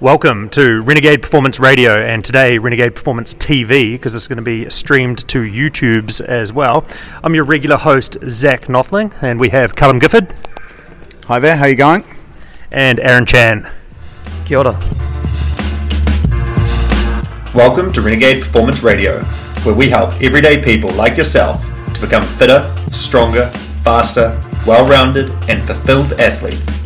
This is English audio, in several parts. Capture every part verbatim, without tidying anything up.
Welcome to Renegade Performance Radio, and today Renegade Performance T V, because it's going to be streamed to YouTube's as well. I'm your regular host, Zach Knothling, and we have Callum Gifford. Hi there, how you going? And Aaron Chan. Kia ora. Welcome to Renegade Performance Radio, where we help everyday people like yourself to become fitter, stronger, faster, well-rounded, and fulfilled athletes.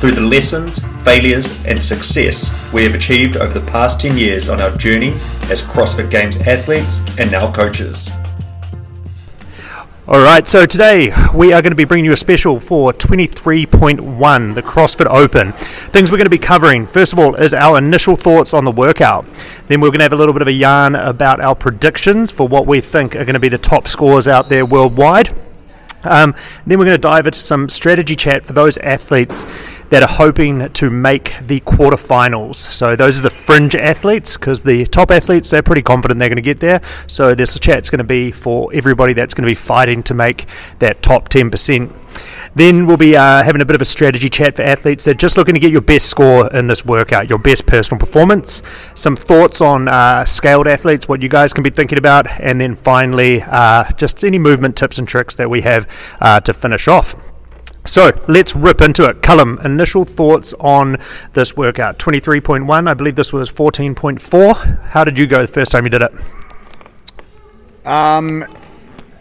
Through the lessons, failures, and success we have achieved over the past ten years on our journey as CrossFit Games athletes and now coaches. All right, so today we are going to be bringing you a special for twenty-three point one, the CrossFit Open. Things we're going to be covering, first of all, is our initial thoughts on the workout. Then we're going to have a little bit of a yarn about our predictions for what we think are going to be the top scores out there worldwide. Um, then we're going to dive into some strategy chat for those athletes that are hoping to make the quarterfinals. So those are the fringe athletes, because the top athletes, they're pretty confident they're going to get there. So this chat's going to be for everybody that's going to be fighting to make that top ten percent. Then we'll be uh, having a bit of a strategy chat for athletes that are just looking to get your best score in this workout, your best personal performance, some thoughts on uh, scaled athletes, what you guys can be thinking about, and then finally uh, just any movement tips and tricks that we have uh, to finish off. So let's rip into it. Callum, initial thoughts on this workout, twenty-three point one. I believe this was fourteen point four. How did you go the first time you did it? Um,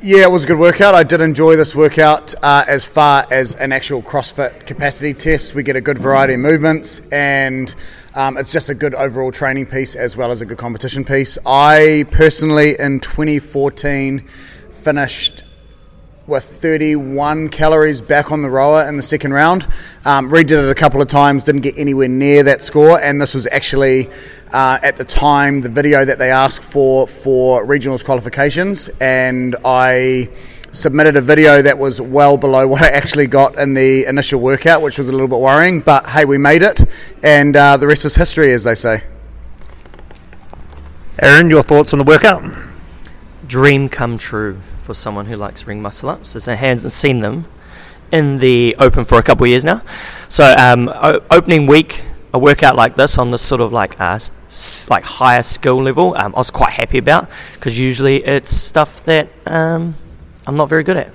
yeah, it was a good workout. I did enjoy this workout uh, as far as an actual CrossFit capacity test. We get a good variety of movements, and um, it's just a good overall training piece as well as a good competition piece. I personally, in twenty fourteen, finished with thirty-one calories back on the rower in the second round. Um, redid it a couple of times, didn't get anywhere near that score, and this was actually, uh, at the time, the video that they asked for for regionals qualifications, and I submitted a video that was well below what I actually got in the initial workout, which was a little bit worrying, but hey, we made it, and uh, the rest is history, as they say. Aaron, your thoughts on the workout? Dream come true. For someone who likes ring muscle ups, as I hasn't seen them in the open for a couple of years now. So um, o- opening week, a workout like this on this sort of like uh, s- like higher skill level, um, I was quite happy about, because usually it's stuff that um, I'm not very good at,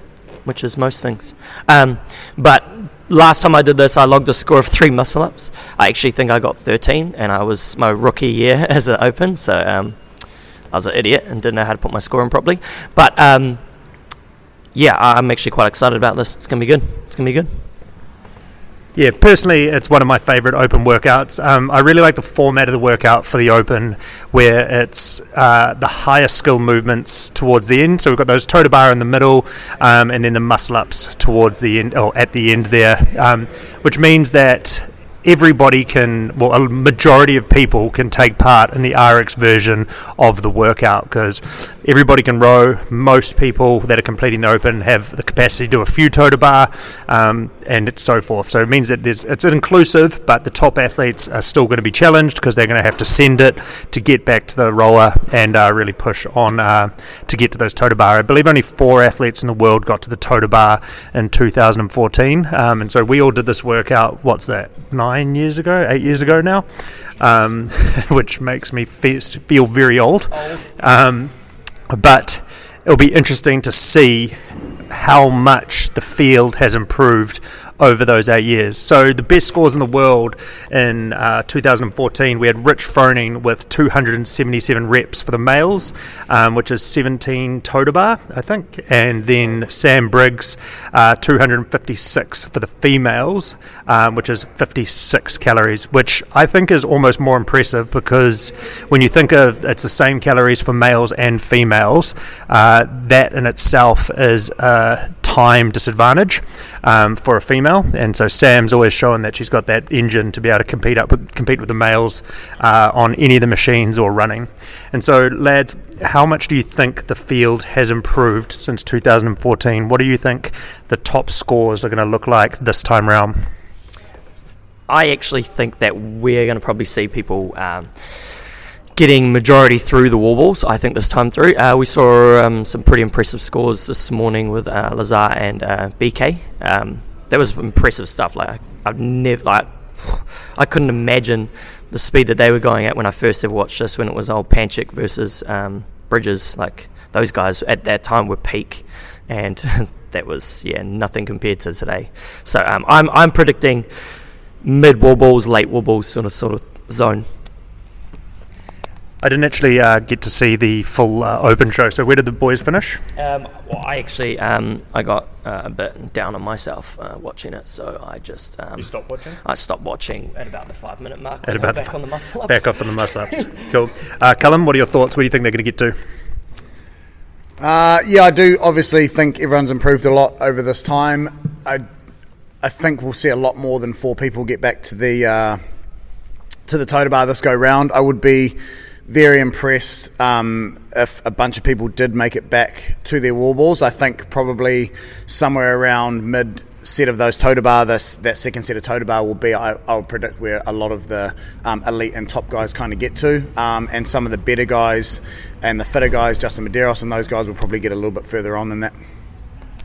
which is most things. Um, but last time I did this, I logged a score of three muscle ups. I actually think I got thirteen, and I was my rookie year as an open. So. Um, I was an idiot and didn't know how to put my score in properly. But, um, yeah, I'm actually quite excited about this. It's going to be good. It's going to be good. Yeah, personally, it's one of my favourite open workouts. Um, I really like the format of the workout for the open, where it's uh, the higher skill movements towards the end. So we've got those toe to bar in the middle, um, and then the muscle ups towards the end, or at the end there, um, which means that everybody can, well, a majority of people can take part in the R X version of the workout, because everybody can row. Most people that are completing the open have the capacity to do a few toe to bar, um, and so forth. So it means that there's, it's inclusive, but the top athletes are still going to be challenged, because they're going to have to send it to get back to the rower and uh, really push on uh, to get to those toe to bar. I believe only four athletes in the world got to the toe to bar in two thousand fourteen, um, and so we all did this workout, what's that, nine? Nine years ago, eight years ago now, um, which makes me fe- feel very old. Um, but it'll be interesting to see how much the field has improved over those eight years. So the best scores in the world in uh, two thousand fourteen, we had Rich Froning with two hundred seventy-seven reps for the males, um, which is seventeen toe to bar, I think, and then Sam Briggs, uh, two hundred fifty-six for the females, um, which is fifty-six calories, which I think is almost more impressive, because when you think of, it's the same calories for males and females, uh, that in itself is a Uh, time disadvantage um, for a female, and so Sam's always shown that she's got that engine to be able to compete up with, compete with the males uh, on any of the machines or running. And so, lads, how much do you think the field has improved since two thousand fourteen? What do you think the top scores are going to look like this time round? I actually think that we're going to probably see people um, getting majority through the wall balls. I think this time through uh, we saw um, some pretty impressive scores this morning with uh, Lazar and uh, B K. Um, that was impressive stuff. Like I've never like I couldn't imagine the speed that they were going at when I first ever watched this, when it was old Panchik versus um, Bridges. Like, those guys at that time were peak, and that was, yeah, nothing compared to today. So um, I'm I'm predicting mid wobbles, late wobbles sort of sort of zone. I didn't actually uh, get to see the full uh, Open show. So where did the boys finish? Um, well, I actually um, I got uh, a bit down on myself uh, watching it, so I just um, you stopped watching. I stopped watching at about the five minute mark. At about back f- on the muscle ups. Back up on the muscle ups. Cool. Uh, Callum, what are your thoughts? Where do you think they're going to get to? Uh, yeah, I do obviously think everyone's improved a lot over this time. I I think we'll see a lot more than four people get back to the uh, to the total bar this go round. I would be very impressed um, if a bunch of people did make it back to their wall balls. I think probably somewhere around mid set of those total bar, this that second set of total bar will be, I, I would predict, where a lot of the um, elite and top guys kind of get to, um, and some of the better guys and the fitter guys, Justin Medeiros and those guys, will probably get a little bit further on than that.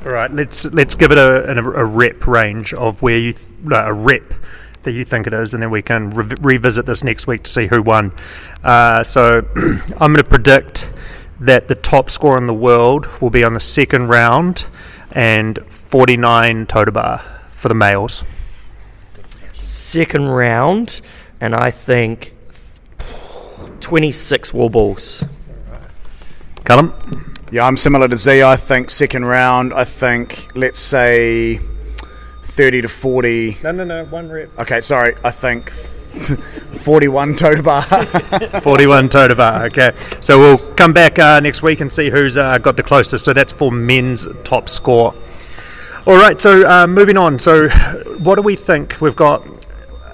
All right, let's let's give it a, a, a rep range of where you th- no, a rep. that you think it is, and then we can re- revisit this next week to see who won. Uh, so I'm going to predict that the top score in the world will be on the second round and forty-nine total bar for the males. Second round, and I think twenty-six wall balls. Callum? Yeah, I'm similar to Z. I think second round, I think, let's say thirty to forty. No, no, no, one rep. Okay, sorry, I think forty-one total bar. forty-one total bar, okay. So we'll come back uh, next week and see who's uh, got the closest. So that's for men's top score. All right, so uh, moving on. So what do we think? We've got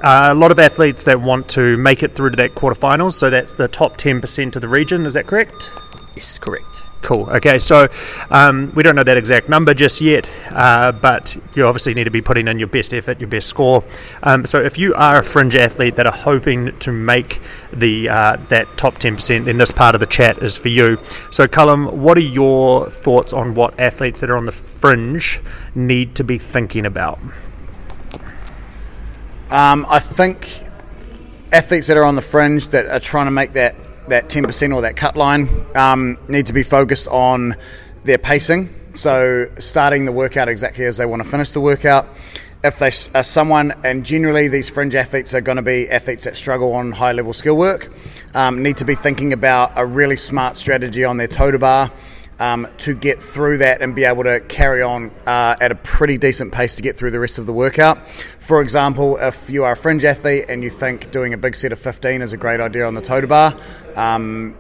uh, a lot of athletes that want to make it through to that quarterfinals. So that's the top ten percent of the region. Is that correct? Yes, correct. Cool. Okay, so um, we don't know that exact number just yet, uh, but you obviously need to be putting in your best effort, your best score. Um, so if you are a fringe athlete that are hoping to make the uh, that top ten percent, then this part of the chat is for you. So Callum, what are your thoughts on what athletes that are on the fringe need to be thinking about? Um, I think athletes that are on the fringe that are trying to make that that ten percent or that cut line um, need to be focused on their pacing, so starting the workout exactly as they want to finish the workout. If they are someone, and generally these fringe athletes are going to be athletes that struggle on high level skill work, um, need to be thinking about a really smart strategy on their total bar um, to get through that and be able to carry on uh, at a pretty decent pace to get through the rest of the workout. For example, if you are a fringe athlete and you think doing a big set of fifteen is a great idea on the total bar, um,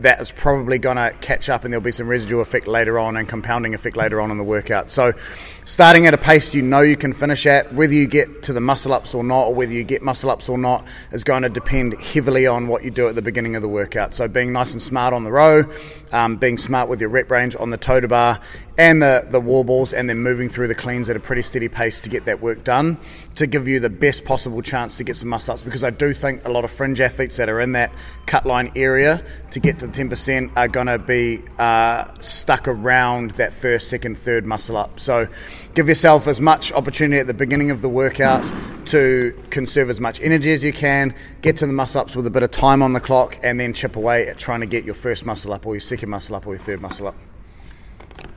that is probably going to catch up and there'll be some residual effect later on and compounding effect later on in the workout. So starting at a pace you know you can finish at, whether you get to the muscle-ups or not, or whether you get muscle-ups or not, is going to depend heavily on what you do at the beginning of the workout. So being nice and smart on the row, um, being smart with your rep range on the total bar and the, the wall balls, and then moving through the cleans at a pretty steady pace to get that work done to give you the best possible chance to get some muscle-ups, because I do think a lot of fringe athletes that are in that cut line area to get to ten percent are going to be uh, stuck around that first, second, third muscle up. So give yourself as much opportunity at the beginning of the workout to conserve as much energy as you can, get to the muscle ups with a bit of time on the clock, and then chip away at trying to get your first muscle up or your second muscle up or your third muscle up.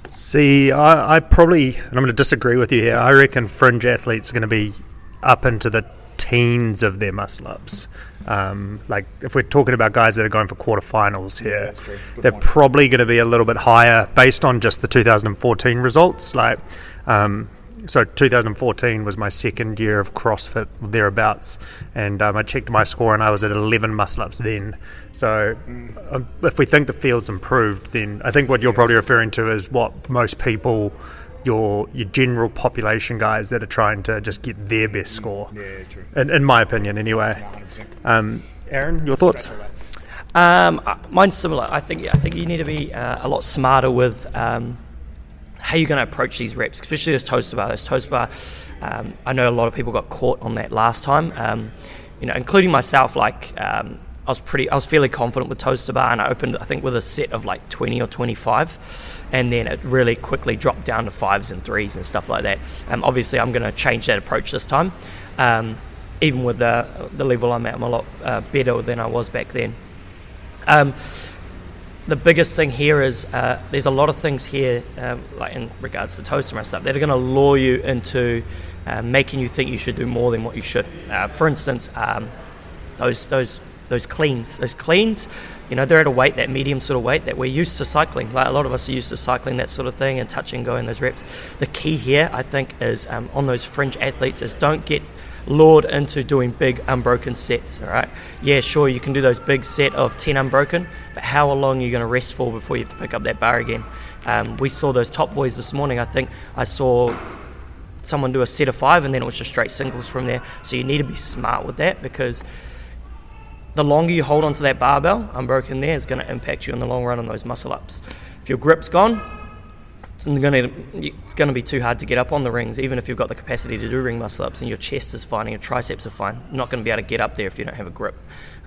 See, I, I probably, and I'm going to disagree with you here, I reckon fringe athletes are going to be up into the teens of their muscle ups. Um, like if we're talking about guys that are going for quarterfinals here, yeah, they're point. probably going to be a little bit higher based on just the two thousand fourteen results. Like, um, so two thousand fourteen was my second year of CrossFit, thereabouts, and um, I checked my score and I was at eleven muscle ups then. So mm. um, if we think the field's improved, then I think what you're yeah, probably referring to is what most people, your your general population guys that are trying to just get their best score. Yeah, true. In, in my opinion, anyway. Um, Aaron, your thoughts? Um, mine's similar. I think yeah, I think you need to be uh, a lot smarter with um, how you're going to approach these reps, especially this toaster bar. This toaster bar, um, I know a lot of people got caught on that last time. Um, you know, including myself. Like um, I was pretty, I was fairly confident with toaster bar, and I opened, I think, with a set of like twenty or twenty-five. And then it really quickly dropped down to fives and threes and stuff like that. Um, obviously, I'm going to change that approach this time. Um, even with the the level I'm at, I'm a lot uh, better than I was back then. Um, the biggest thing here is uh, there's a lot of things here, um, like in regards to toaster and stuff, that are going to lure you into uh, making you think you should do more than what you should. Uh, for instance, um, those those those cleans, those cleans, you know, they're at a weight, that medium sort of weight that we're used to cycling. Like a lot of us are used to cycling, that sort of thing, and touch and go in those reps. The key here, I think, is um, on those fringe athletes is don't get lured into doing big unbroken sets. All right, yeah, sure, you can do those big set of ten unbroken, but how long are you going to rest for before you have to pick up that bar again? Um, we saw those top boys this morning. I think I saw someone do a set of five, and then it was just straight singles from there. So you need to be smart with that, because the longer you hold onto that barbell unbroken there is going to impact you in the long run on those muscle ups. If your grip's gone, it's going to it's going to be too hard to get up on the rings, even if you've got the capacity to do ring muscle ups, and your chest is fine and your triceps are fine. You're not going to be able to get up there if you don't have a grip.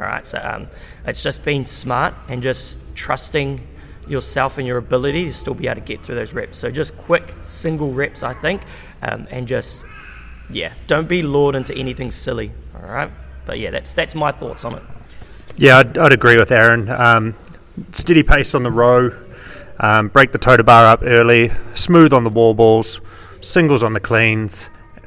All right, so um, it's just being smart and just trusting yourself and your ability to still be able to get through those reps. So just quick single reps, I think, um, and just yeah, don't be lured into anything silly. All right, but yeah, that's that's my thoughts on it. Yeah, I'd, I'd agree with Aaron. Um, steady pace on the row. Um, break the toe to bar up early, smooth on the wall balls, singles on the cleans,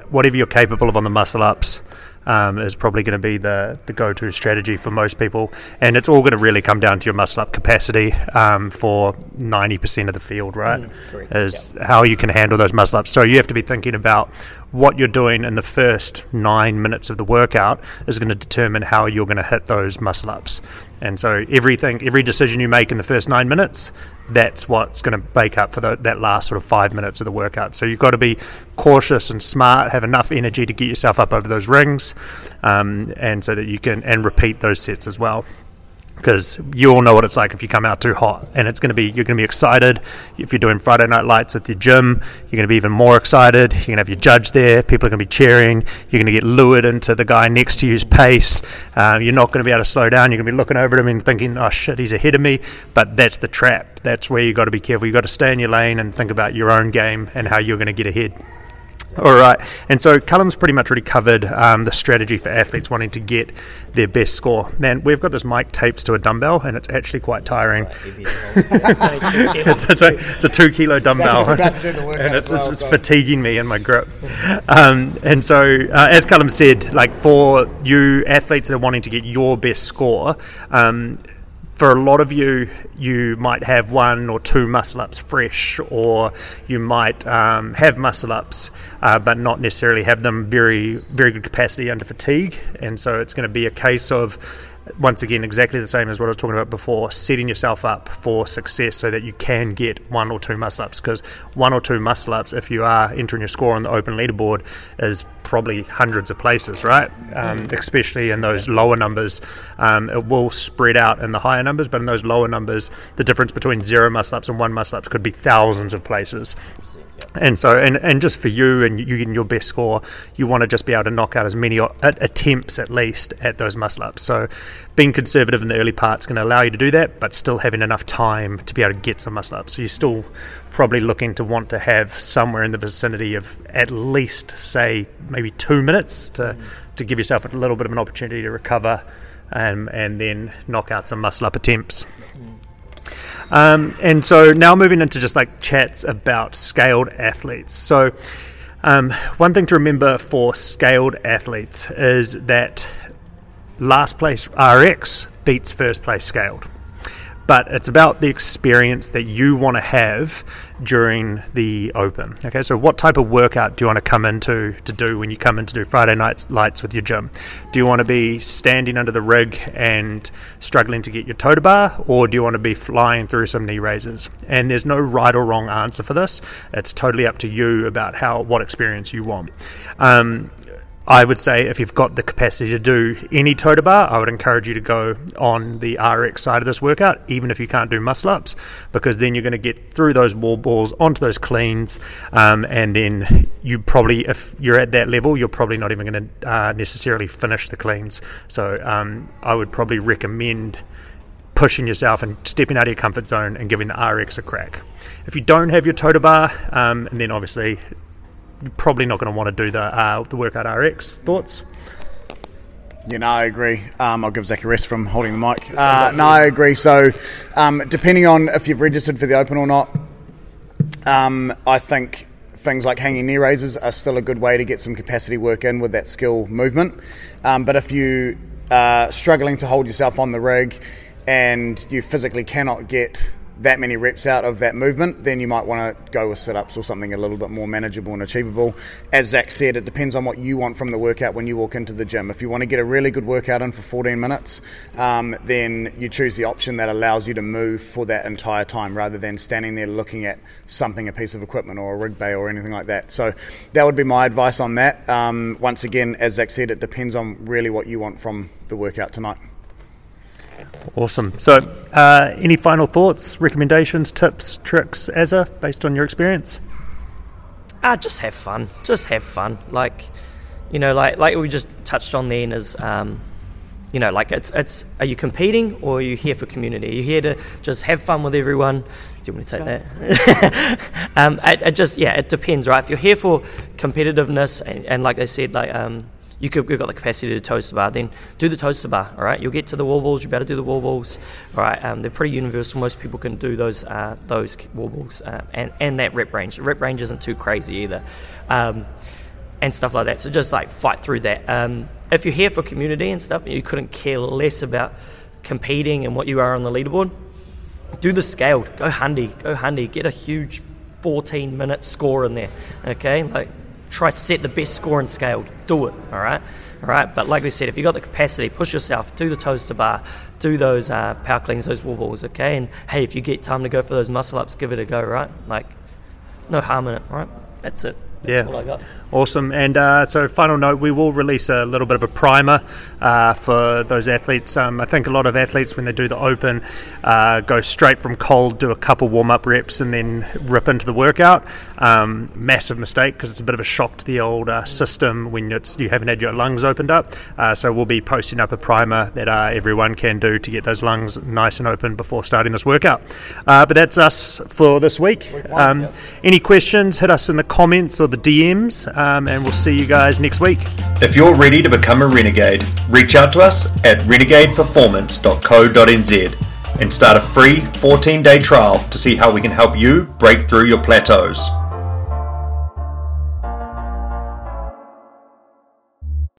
whatever you're capable of on the muscle ups um, is probably going to be the, the go-to strategy for most people, and it's all going to really come down to your muscle up capacity um, for ninety percent of the field, right? Mm, is yeah. How you can handle those muscle ups. So you have to be thinking about what you're doing in the first nine minutes of the workout is going to determine how you're going to hit those muscle ups. And so everything, every decision you make in the first nine minutes, that's what's going to make up for the, that last sort of five minutes of the workout. So you've got to be cautious and smart, have enough energy to get yourself up over those rings, um, and so that you can, and repeat those sets as well. Because you all know what it's like if you come out too hot, and it's going to be, you're going to be excited. If you're doing Friday Night Lights with your gym, you're going to be even more excited. You're going to have your judge there. People are going to be cheering. You're going to get lured into the guy next to you's pace. Um, you're not going to be able to slow down. You're going to be looking over at him and thinking, oh shit, he's ahead of me. But that's the trap. That's where you've got to be careful. You've got to stay in your lane and think about your own game and how you're going to get ahead. All right, and so Callum's pretty much already covered um, the strategy for athletes wanting to get their best score. Man, we've got this mic taped to a dumbbell, and it's actually quite tiring. It's, it's, a, it's a two-kilo dumbbell, and it's, it's, it's fatiguing me in my grip. Um, and so, uh, as Callum said, like for you athletes that are wanting to get your best score, um, for a lot of you, you might have one or two muscle-ups fresh, or you might um, have muscle-ups uh, but not necessarily have them very, very good capacity under fatigue. And so it's going to be a case of, once again, exactly the same as what I was talking about before, setting yourself up for success so that you can get one or two muscle-ups, because one or two muscle-ups, if you are entering your score on the open leaderboard, is probably hundreds of places, right? Um, especially in those lower numbers. Um, it will spread out in the higher numbers, but in those lower numbers, the difference between zero muscle-ups and one muscle-ups could be thousands of places. And so, and, and just for you and you getting your best score, you want to just be able to knock out as many attempts at least at those muscle ups. So being conservative in the early part is going to allow you to do that, but still having enough time to be able to get some muscle ups. So you're still probably looking to want to have somewhere in the vicinity of at least, say, maybe two minutes to, mm. to give yourself a little bit of an opportunity to recover um, and then knock out some muscle up attempts. Mm. Um, and so now moving into just like chats about scaled athletes. So um, one thing to remember for scaled athletes is that last place R X beats first place scaled. But it's about the experience that you want to have during the open. Okay, so what type of workout do you want to come into to do when you come in to do Friday Night Lights with your gym? Do you want to be standing under the rig and struggling to get your toe to bar, or do you want to be flying through some knee raises? And there's no right or wrong answer for this. It's totally up to you about how what experience you want. Um, I would say if you've got the capacity to do any toe to bar, I would encourage you to go on the R X side of this workout, even if you can't do muscle ups, because then you're going to get through those wall balls onto those cleans, um, and then you probably, if you're at that level, you're probably not even going to uh, necessarily finish the cleans. So um, I would probably recommend pushing yourself and stepping out of your comfort zone and giving the R X a crack. If you don't have your toe to bar, um, and then obviously you're probably not going to want to do the uh, the workout R X. Thoughts? Yeah, no, I agree. Um, I'll give Zach a rest from holding the mic. Uh, no, I agree. So, um, depending on if you've registered for the Open or not, um, I think things like hanging knee raises are still a good way to get some capacity work in with that skill movement. Um, but if you are struggling to hold yourself on the rig and you physically cannot get that many reps out of that movement, then you might want to go with sit-ups or something a little bit more manageable and achievable. As Zach said, it depends on what you want from the workout when you walk into the gym. If you want to get a really good workout in for fourteen minutes, um, then you choose the option that allows you to move for that entire time rather than standing there looking at something, a piece of equipment or a rig bay or anything like that. So that would be my advice on that. Um, once again, as Zach said, it depends on really what you want from the workout tonight. Awesome. So uh, any final thoughts, recommendations, tips, tricks, Azza, based on your experience? Uh, just have fun. Just have fun. Like, you know, like like we just touched on then is, um, you know, like it's, it's are you competing or are you here for community? Are you here to just have fun with everyone? Do you want me to take no. that? um, it, it just, yeah, it depends, right? If you're here for competitiveness and, and like they said, like... Um, You could, you've got the capacity to toast the bar, then do the toaster bar, all right? You'll get to the wall balls, you better do the wall balls, all right? Um, they're pretty universal. Most people can do those uh, those wall balls uh, and, and that rep range. The rep range isn't too crazy either um, and stuff like that. So just, like, fight through that. Um, if you're here for community and stuff and you couldn't care less about competing and what you are on the leaderboard, do the scaled. Go handy. Go handy. Get a huge fourteen-minute score in there, okay? Like, try to set the best score and scaled. Do it, all right? All right, but like we said, if you've got the capacity, push yourself, do the toaster bar, do those uh, power cleans, those wall balls, okay? And, hey, if you get time to go for those muscle-ups, give it a go, right? Like, no harm in it, right? That's it. That's yeah. all I got. Awesome. And uh, so final note, we will release a little bit of a primer uh, for those athletes. Um, I think a lot of athletes, when they do the Open, uh, go straight from cold, do a couple warm-up reps, and then rip into the workout. Um, massive mistake, because it's a bit of a shock to the old uh, system when it's, you haven't had your lungs opened up. Uh, so we'll be posting up a primer that uh, everyone can do to get those lungs nice and open before starting this workout. Uh, but that's us for this week. Um, any questions, hit us in the comments or the D Ms. Um, and we'll see you guys next week. If you're ready to become a renegade, reach out to us at renegade performance dot co dot n z and start a free fourteen-day trial to see how we can help you break through your plateaus.